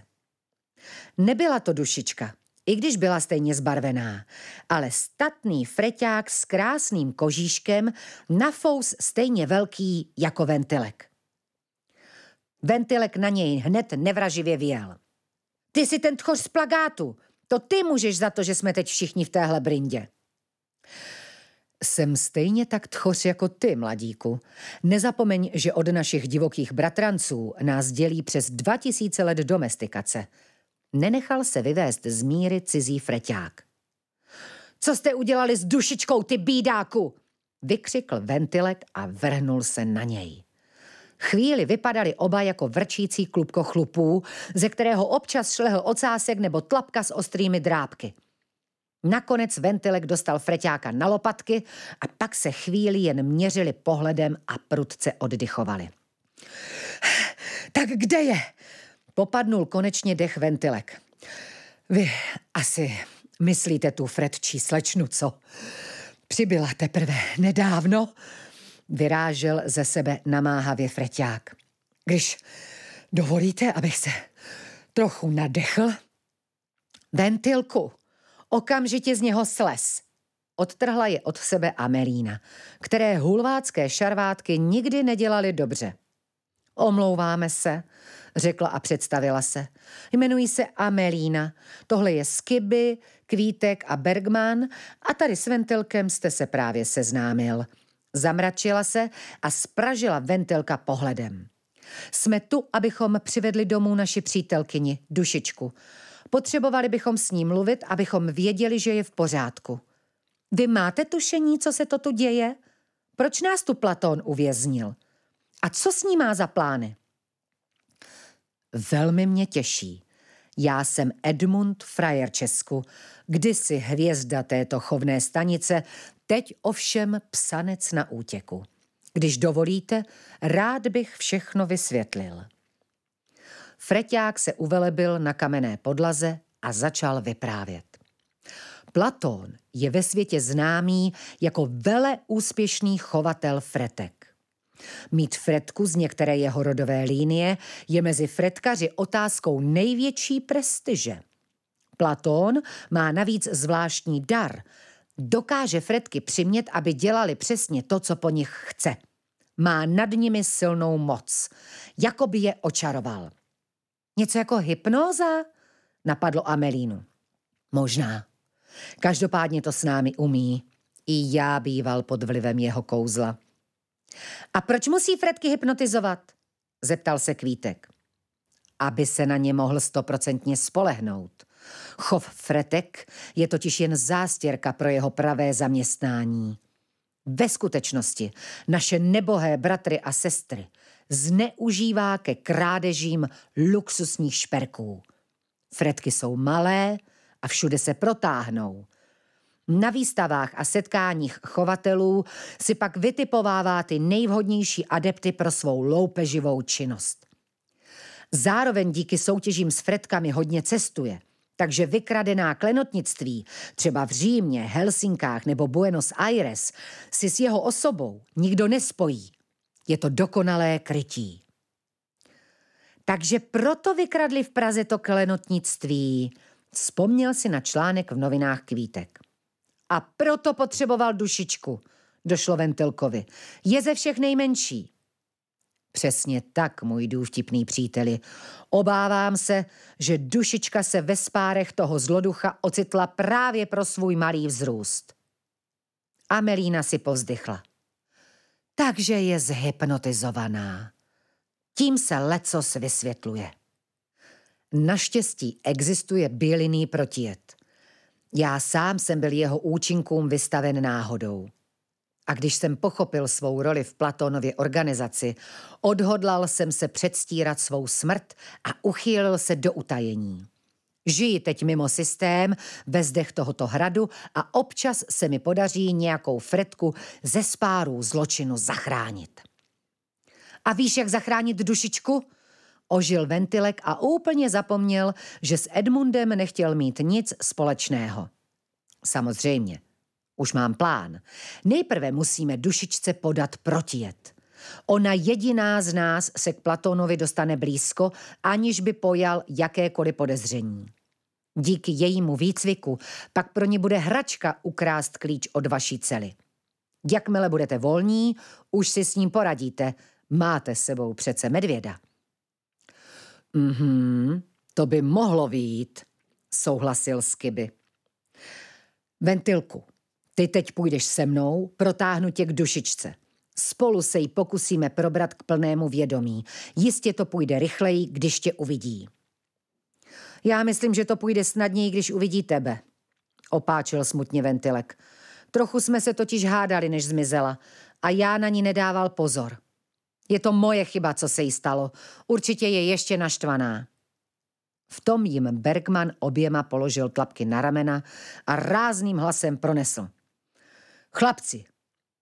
Nebyla to Dušička, i když byla stejně zbarvená, ale statný freťák s krásným kožíškem, na fous stejně velký jako Ventilek. Ventilek na něj hned nevraživě vyjel. Ty jsi ten tchoř z plagátu, to ty můžeš za to, že jsme teď všichni v téhle brindě. Jsem stejně tak tchoř jako ty, mladíku. Nezapomeň, že od našich divokých bratranců nás dělí přes dva tisíce let domestikace. Nenechal se vyvést z míry cizí freťák. Co jste udělali s Dušičkou, ty bídáku? Vykřikl Ventilek a vrhnul se na něj. Chvíli vypadali oba jako vrčící klubko chlupů, ze kterého občas šlehl ocásek nebo tlapka s ostrými drápky. Nakonec Ventilek dostal freťáka na lopatky a pak se chvíli jen měřili pohledem a prudce oddychovali. Tak kde je? Popadnul konečně dech Ventilek. Vy asi myslíte tu Fredčí slečnu, co? Přibyla teprve nedávno, vyrážel ze sebe namáhavě freťák. Když dovolíte, abych se trochu nadechl? Ventilku, okamžitě z něho slez. Odtrhla je od sebe Amelína, které hulvácké šarvátky nikdy nedělaly dobře. Omlouváme se, řekla a představila se. Jmenuji se Amelína, tohle je Skyby, Kvítek a Bergman a tady s Ventilkem jste se právě seznámil. Zamračila se a spražila Ventilka pohledem. Jsme tu, abychom přivedli domů naši přítelkyni, Dušičku. Potřebovali bychom s ní mluvit, abychom věděli, že je v pořádku. Vy máte tušení, co se to tu děje? Proč nás tu Platón uvěznil? A co s ní má za plány? Velmi mě těší. Já jsem Edmund Frajer Česku, kdysi hvězda této chovné stanice, teď ovšem psanec na útěku. Když dovolíte, rád bych všechno vysvětlil. Freťák se uvelebil na kamenné podlaze a začal vyprávět. Platón je ve světě známý jako veleúspěšný chovatel fretek. Mít fretku z některé jeho rodové linie je mezi fretkaři otázkou největší prestiže. Platón má navíc zvláštní dar. Dokáže fretky přimět, aby dělali přesně to, co po nich chce. Má nad nimi silnou moc. Jakoby je očaroval. Něco jako hypnóza? Napadlo Amelínu. Možná. Každopádně to s námi umí. I já býval pod vlivem jeho kouzla. A proč musí fretky hypnotizovat? Zeptal se Kvítek. Aby se na ně mohl stoprocentně spolehnout. Chov fretek je totiž jen zástěrka pro jeho pravé zaměstnání. Ve skutečnosti naše nebohé bratry a sestry zneužívá ke krádežím luxusních šperků. Fretky jsou malé a všude se protáhnou. Na výstavách a setkáních chovatelů si pak vytipovává ty nejvhodnější adepty pro svou loupeživou činnost. Zároveň díky soutěžím s fretkami hodně cestuje, takže vykradená klenotnictví, třeba v Římě, Helsinkách nebo Buenos Aires, si s jeho osobou nikdo nespojí. Je to dokonalé krytí. Takže proto vykradli v Praze to klenotnictví, vzpomněl si na článek v novinách Kvítek. A proto potřeboval Dušičku, došlo Ventilkovi. Je ze všech nejmenší. Přesně tak, můj důvtipný příteli. Obávám se, že Dušička se ve spárech toho zloducha ocitla právě pro svůj malý vzrůst. Amelína si povzdychla. Takže je zhypnotizovaná. Tím se lecos vysvětluje. Naštěstí existuje bylinný protijed. Já sám jsem byl jeho účinkům vystaven náhodou. A když jsem pochopil svou roli v Platónově organizaci, odhodlal jsem se předstírat svou smrt a uchýlil se do utajení. Žiji teď mimo systém, bez dech tohoto hradu a občas se mi podaří nějakou fretku ze spárů zločinu zachránit. A víš, jak zachránit Dušičku? Ožil Ventilek a úplně zapomněl, že s Edmundem nechtěl mít nic společného. Samozřejmě, už mám plán. Nejprve musíme Dušičce podat protijet. Ona jediná z nás se k Platónovi dostane blízko, aniž by pojal jakékoliv podezření. Díky jejímu výcviku pak pro ně bude hračka ukrást klíč od vaší cely. Jakmile budete volní, už si s ním poradíte. Máte s sebou přece medvěda. Mhm, to by mohlo vyjít, souhlasil Skyby. Ventilku, ty teď půjdeš se mnou, protáhnu tě k Dušičce. Spolu se ji pokusíme probrat k plnému vědomí. Jistě to půjde rychleji, když tě uvidí. Já myslím, že to půjde snadněji, když uvidí tebe, opáčil smutně Ventilek. Trochu jsme se totiž hádali, než zmizela, a já na ní nedával pozor. Je to moje chyba, co se jí stalo. Určitě je ještě naštvaná. V tom jim Bergman oběma položil tlapky na ramena a rázným hlasem pronesl. Chlapci,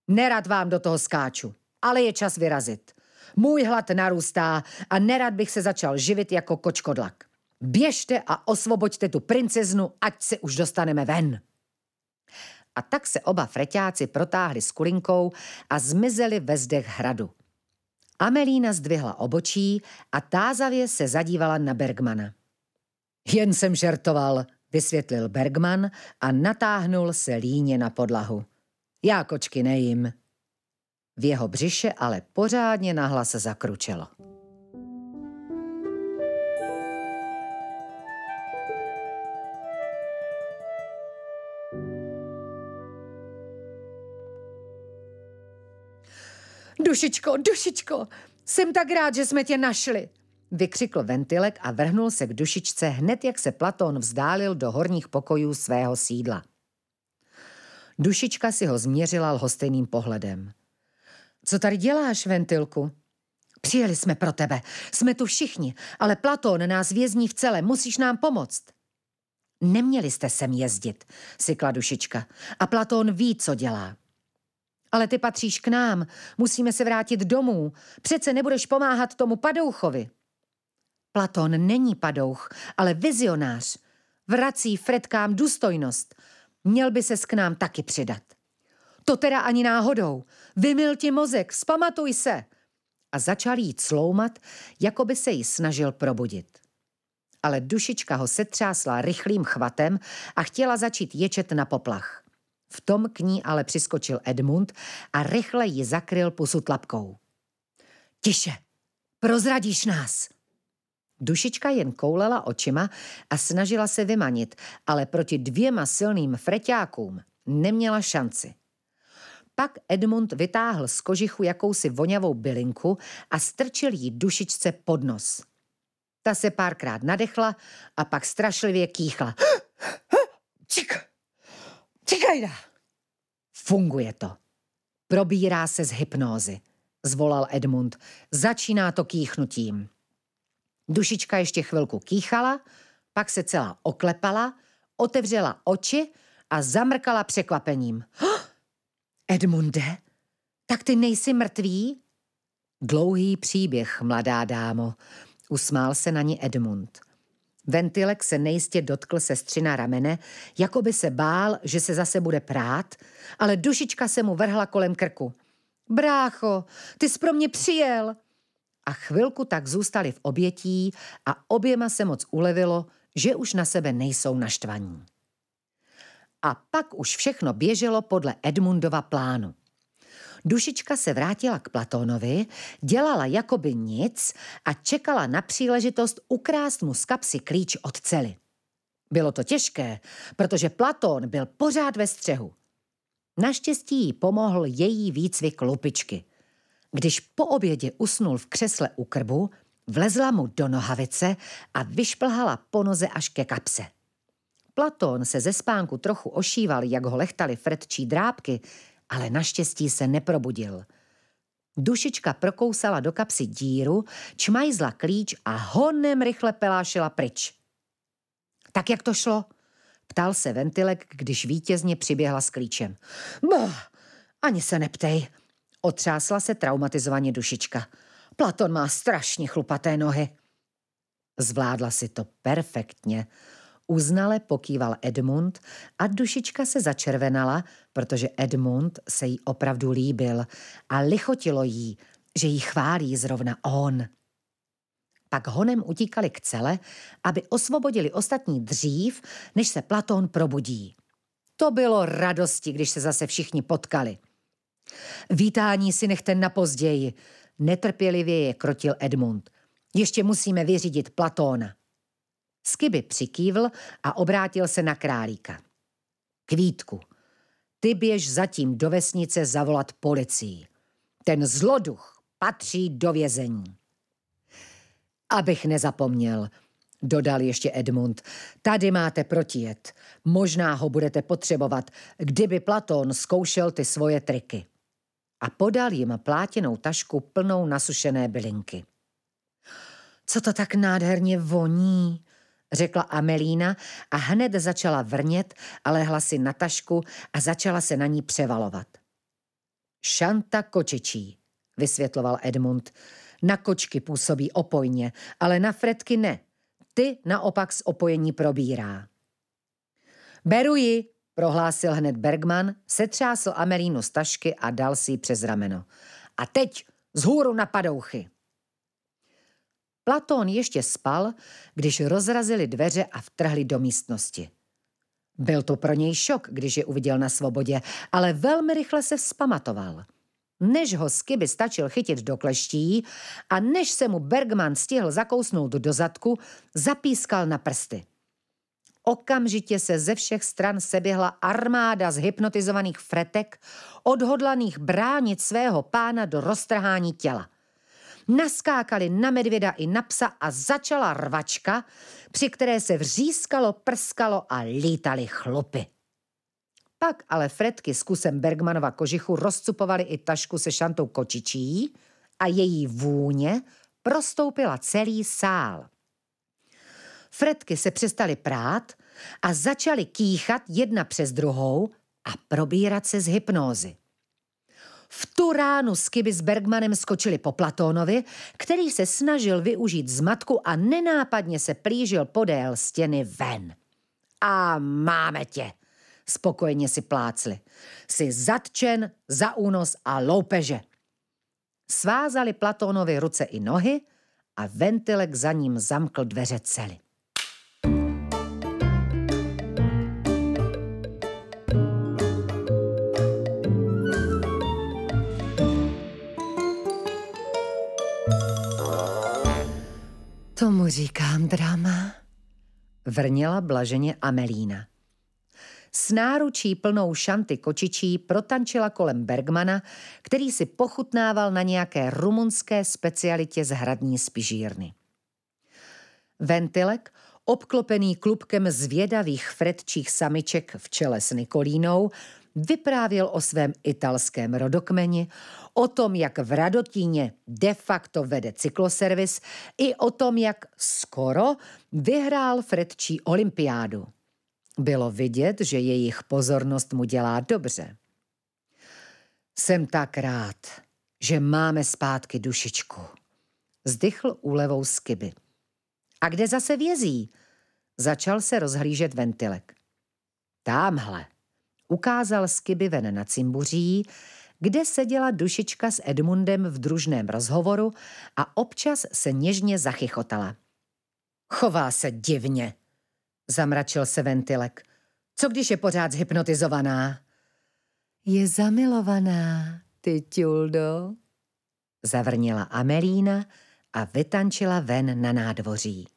nerad vám do toho skáču, ale je čas vyrazit. Můj hlad narůstá a nerad bych se začal živit jako kočkodlak. Běžte a osvoboďte tu princeznu, ať se už dostaneme ven. A tak se oba freťáci protáhli s kulinkou a zmizeli ve zdech hradu. Amelína zdvihla obočí a tázavě se zadívala na Bergmana. Jen jsem žertoval, vysvětlil Bergman a natáhnul se líně na podlahu. Já kočky nejím. V jeho břiše ale pořádně nahlas zakručelo. Dušičko, Dušičko, Jsem tak rád, že jsme tě našli, vykřikl Ventilek a vrhnul se k Dušičce hned, jak se Platón vzdálil do horních pokojů svého sídla. Dušička si ho změřila lhostejným pohledem. Co tady děláš, Ventilku? Přijeli jsme pro tebe, jsme tu všichni, ale Platón nás vězní v cele, musíš nám pomoct. Neměli jste sem jezdit, sykla Dušička, a Platón ví, co dělá. Ale ty patříš k nám, musíme se vrátit domů, přece nebudeš pomáhat tomu padouchovi. Platón není padouch, ale vizionář. Vrací Fredkám důstojnost. Měl by ses k nám taky přidat. To teda ani náhodou. Vymyl ti mozek, vzpamatuj se. A začal jí cloumat, jako by se jí snažil probudit. Ale Dušička ho setřásla rychlým chvatem a chtěla začít ječet na poplach. V tom k ní ale přiskočil Edmund a rychle ji zakryl pusu tlapkou. Tiše, prozradíš nás. Dušička jen koulela očima a snažila se vymanit, ale proti dvěma silným freťákům neměla šanci. Pak Edmund vytáhl z kožichu jakousi voňavou bylinku a strčil jí Dušičce pod nos. Ta se párkrát nadechla a pak strašlivě kýchla. Čekaj! Funguje to. Probírá se z hypnózy, zvolal Edmund. Začíná to kýchnutím. Dušička ještě chvilku kýchala, pak se celá oklepala, otevřela oči a zamrkala překvapením. Edmunde, tak ty nejsi mrtvý? Dlouhý příběh, mladá dámo, usmál se na ní Edmund. Ventilek se nejistě dotkl sestřina ramene, jako by se bál, že se zase bude prát, ale Dušička se mu vrhla kolem krku. Brácho, ty jsi pro mě přijel. A chvilku tak zůstali v obětí a oběma se moc ulevilo, že už na sebe nejsou naštvaní. A pak už všechno běželo podle Edmundova plánu. Dušička se vrátila k Platónovi, dělala jakoby nic a čekala na příležitost ukrást mu z kapsy klíč od cely. Bylo to těžké, protože Platón byl pořád ve střehu. Naštěstí jí pomohl její výcvik lupičky. Když po obědě usnul v křesle u krbu, vlezla mu do nohavice a vyšplhala po noze až ke kapse. Platón se ze spánku trochu ošíval, jak ho lechtali fretčí drápky, ale naštěstí se neprobudil. Dušička prokousala do kapsy díru, čmajzla klíč a honem rychle pelášila pryč. Tak jak to šlo? Ptal se Ventilek, když vítězně přiběhla s klíčem. Bah, ani se neptej. Otřásla se traumatizovaně Dušička. Platón má strašně chlupaté nohy. Zvládla si to perfektně. Uznale pokýval Edmund a Dušička se začervenala, protože Edmund se jí opravdu líbil a lichotilo jí, že jí chválí zrovna on. Pak honem utíkali k cele, aby osvobodili ostatní dřív, než se Platón probudí. To bylo radosti, když se zase všichni potkali. Vítání si nechte na později, netrpělivě je krotil Edmund. Ještě musíme vyřídit Platóna. Skyby přikývl a obrátil se na králíka. Kvítku, ty běž zatím do vesnice zavolat policii. Ten zloduch patří do vězení. Abych nezapomněl, dodal ještě Edmund, tady máte protijet. Možná ho budete potřebovat, kdyby Platón zkoušel ty svoje triky. A podal jim plátěnou tašku plnou nasušené bylinky. Co to tak nádherně voní, řekla Amelína a hned začala vrnět a lehla si na tašku a začala se na ní převalovat. Šanta kočičí, vysvětloval Edmund. Na kočky působí opojně, ale na fretky ne. Ty naopak z opojení probírá. Beru ji, prohlásil hned Bergman, setřásl Amelínu z tašky a dal si ji přes rameno. A teď zhůru na padouchy. Platón ještě spal, když rozrazili dveře a vtrhli do místnosti. Byl to pro něj šok, když je uviděl na svobodě, ale velmi rychle se vzpamatoval. Než ho Skyby stačil chytit do kleští a než se mu Bergman stihl zakousnout do zadku, zapískal na prsty. Okamžitě se ze všech stran seběhla armáda zhypnotizovaných fretek, odhodlaných bránit svého pána do roztrhání těla. naskákali na medvěda i na psa a začala rvačka, při které se vřískalo, prskalo a lítaly chlupy. Pak ale Fredky s kusem Bergmanova kožichu rozcupovaly i tašku se šantou kočičí a její vůně prostoupila celý sál. Fredky se přestaly prát a začaly kýchat jedna přes druhou a probírat se z hypnózy. V tu ránu Skyby s Bergmanem skočili po Platónovi, který se snažil využít zmatku a nenápadně se plížil podél stěny ven. A máme tě, spokojeně si plácli. Jsi zatčen za únos a loupeže. Svázali Platónovi ruce i nohy a Ventilek za ním zamkl dveře cely. Tomu říkám drama, vrněla blaženě Amelína. S náručí plnou šanty kočičí protančila kolem Bergmana, který si pochutnával na nějaké rumunské specialitě z hradní spižírny. Ventilek, obklopený klubkem zvědavých fredčích samiček v čele s Nikolínou, vyprávěl o svém italském rodokmeni, o tom, jak v Radotíně de facto vede cykloservis, i o tom, jak skoro vyhrál fredčí olympiádu. Bylo vidět, že jejich pozornost mu dělá dobře. Jsem tak rád, že máme zpátky Dušičku, zdychl úlevou Skyby. A kde zase vězí? Začal se rozhlížet Ventilek. Támhle, ukázal Skyby ven na cimbuří, kde seděla Dušička s Edmundem v družném rozhovoru a občas se něžně zachychotala. Chová se divně, zamračil se Ventilek. Co když je pořád zhypnotizovaná? Je zamilovaná, ty ťuldo, zavrnila Amelína a vytančila ven na nádvoří.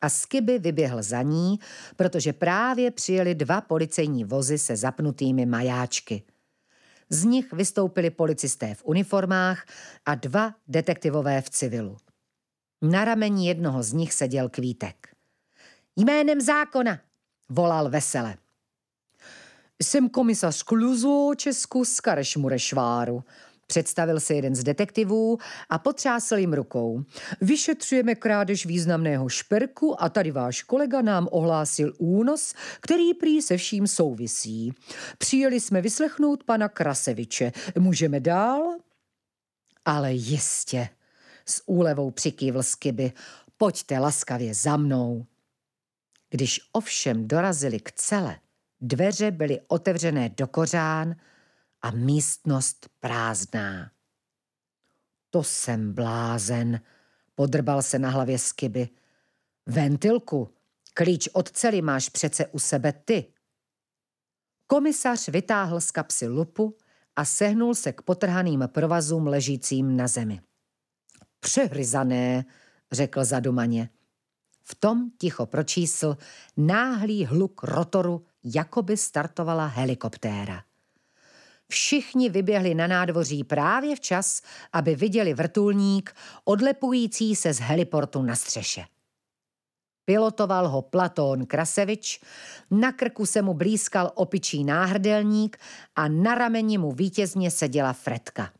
A Skyby vyběhl za ní, protože právě přijeli dva policejní vozy se zapnutými majáčky. Z nich vystoupili policisté v uniformách a dva detektivové v civilu. Na rameni jednoho z nich seděl Kvítek. Jménem zákona, volal vesele. Jsem komisař Skluzu o Česku z Karešmurešváru, představil se jeden z detektivů a potřásl jim rukou. Vyšetřujeme krádež významného šperku a tady váš kolega nám ohlásil únos, který prý se vším souvisí. Přijeli jsme vyslechnout pana Kraseviče. Můžeme dál? Ale jistě, s úlevou přikývl Skyby. Pojďte laskavě za mnou. Když ovšem dorazili k cele, dveře byly otevřené do kořán a místnost prázdná. To jsem blázen, podrbal se na hlavě Skyby. Ventilku, klíč od cely máš přece u sebe ty. Komisař vytáhl z kapsy lupu a sehnul se k potrhaným provazům ležícím na zemi. Přehryzané, řekl zadumaně. V tom ticho pročísl náhlý hluk rotoru, jako by startovala helikoptéra. Všichni vyběhli na nádvoří právě včas, aby viděli vrtulník, odlepující se z heliportu na střeše. Pilotoval ho Platón Krasevič, na krku se mu blýskal opičí náhrdelník a na rameni mu vítězně seděla Fredka.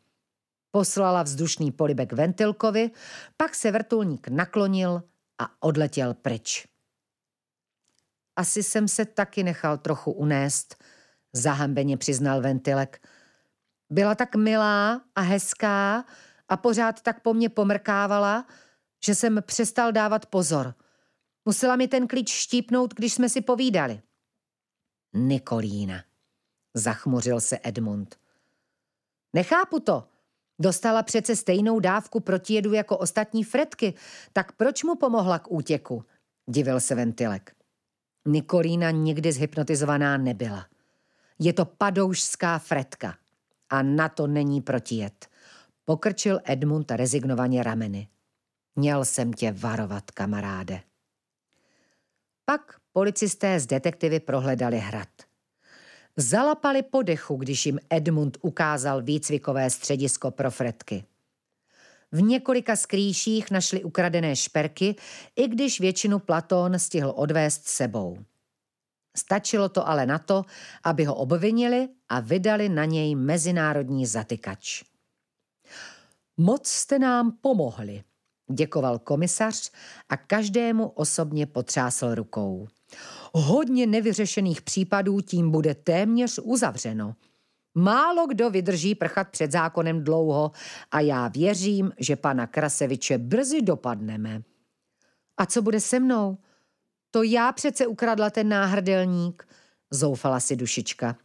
Poslala vzdušný polibek Ventilkovi, pak se vrtulník naklonil a odletěl pryč. Asi jsem se taky nechal trochu unést, zahambeně přiznal Ventilek. Byla tak milá a hezká a pořád tak po mně pomrkávala, že jsem přestal dávat pozor. Musela mi ten klíč štípnout, když jsme si povídali. Nikolína, zachmuřil se Edmund. Nechápu to. Dostala přece stejnou dávku protijedu jako ostatní Fredky, tak proč mu pomohla k útěku? Divil se Ventilek. Nikolína nikdy zhypnotizovaná nebyla. Je to padoušská Fredka. A na to není protijed. Pokrčil Edmund rezignovaně rameny. Měl jsem tě varovat, kamaráde. Pak policisté z detektivy prohledali hrad. Zalapali po dechu, když jim Edmund ukázal výcvikové středisko pro Fredky. V několika skrýších našli ukradené šperky, i když většinu Platón stihl odvést sebou. Stačilo to ale na to, aby ho obvinili a vydali na něj mezinárodní zatykač. Moc jste nám pomohli, děkoval komisař a každému osobně potřásl rukou. Hodně nevyřešených případů tím bude téměř uzavřeno. Málo kdo vydrží prchat před zákonem dlouho a já věřím, že pana Kraseviče brzy dopadneme. A co bude se mnou? To já přece ukradla ten náhrdelník, zoufala si Dušička.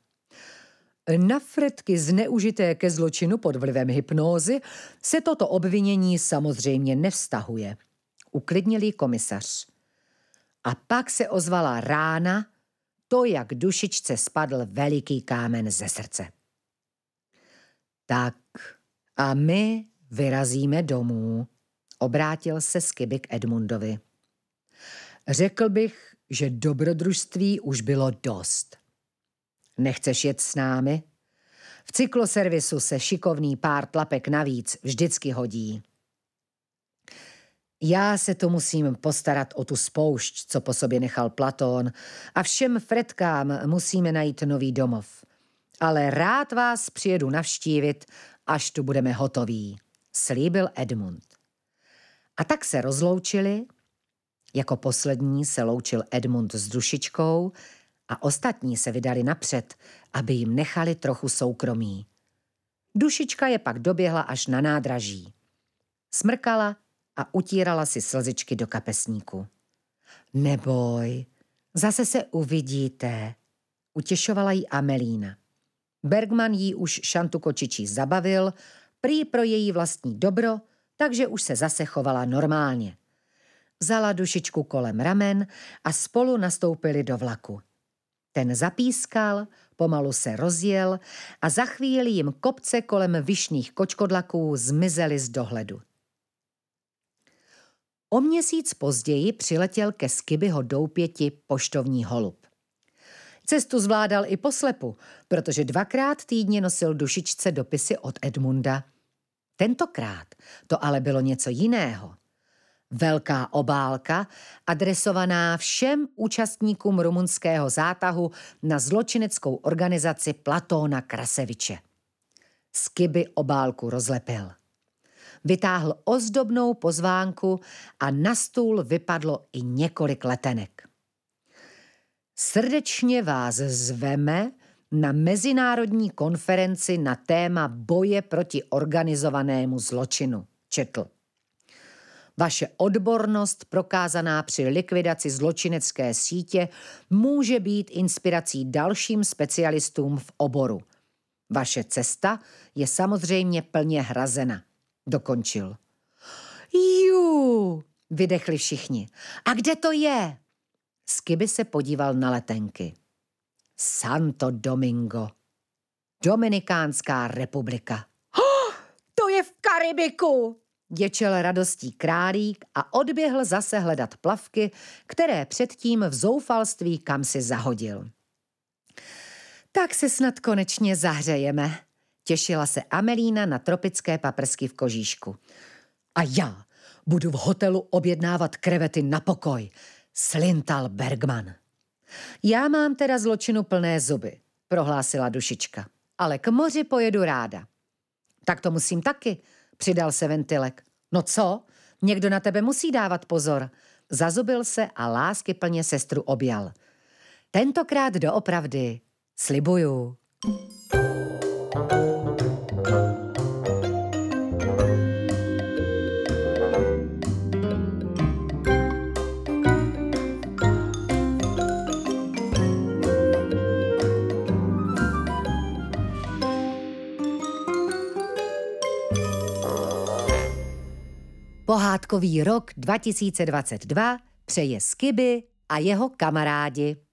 Na fretky zneužité ke zločinu pod vlivem hypnózy se toto obvinění samozřejmě nevztahuje, uklidnil jí komisař. A pak se ozvala rána, to, jak Dušičce spadl veliký kámen ze srdce. Tak a my vyrazíme domů, obrátil se Skyby k Edmundovi. Řekl bych, že dobrodružství už bylo dost. Nechceš jet s námi? V cykloservisu se šikovný pár tlapek navíc vždycky hodí. Já se tu musím postarat o tu spoušť, co po sobě nechal Platón, a všem fretkám musíme najít nový domov. Ale rád vás přijedu navštívit, až tu budeme hotoví, slíbil Edmund. A tak se rozloučili. Jako poslední se loučil Edmund s Dušičkou a ostatní se vydali napřed, aby jim nechali trochu soukromí. Dušička je pak doběhla až na nádraží. Smrkala a utírala si slzičky do kapesníku. Neboj, zase se uvidíte, utěšovala jí Amelína. Bergman jí už šantu kočičí zabavil, prý pro její vlastní dobro, takže už se zase chovala normálně. Vzala Dušičku kolem ramen a spolu nastoupili do vlaku. Ten zapískal, pomalu se rozjel a za chvíli jim kopce kolem Vyšných Kočkodlaků zmizely z dohledu. O měsíc později přiletěl ke Skybyho doupěti poštovní holub. Cestu zvládal i poslepu, protože dvakrát týdně nosil Dušičce dopisy od Edmunda. Tentokrát to ale bylo něco jiného. Velká obálka, adresovaná všem účastníkům rumunského zátahu na zločineckou organizaci Platóna Kraseviče. Skyby obálku rozlepil. Vytáhl ozdobnou pozvánku a na stůl vypadlo i několik letenek. Srdečně vás zveme na mezinárodní konferenci na téma boje proti organizovanému zločinu, četl. Vaše odbornost, prokázaná při likvidaci zločinecké sítě, může být inspirací dalším specialistům v oboru. Vaše cesta je samozřejmě plně hrazena, dokončil. Jú, vydechli všichni. A kde to je? Skyby se podíval na letenky. Santo Domingo. Dominikánská republika. Oh, to je v Karibiku! Děčel radostí králík a odběhl zase hledat plavky, které předtím v zoufalství kamsi zahodil. Tak se snad konečně zahřejeme, těšila se Amelína na tropické paprsky v kožíšku. A já budu v hotelu objednávat krevety na pokoj, slintal Bergman. Já mám teda zločinu plné zuby, prohlásila Dušička, ale k moři pojedu ráda. Tak to musím taky, přidal se Ventilek. No co? Někdo na tebe musí dávat pozor. Zazubil se a láskyplně sestru objal. Tentokrát doopravdy, slibuju. Pohádkový rok dva tisíce dvacet dva přeje Skyby a jeho kamarádi.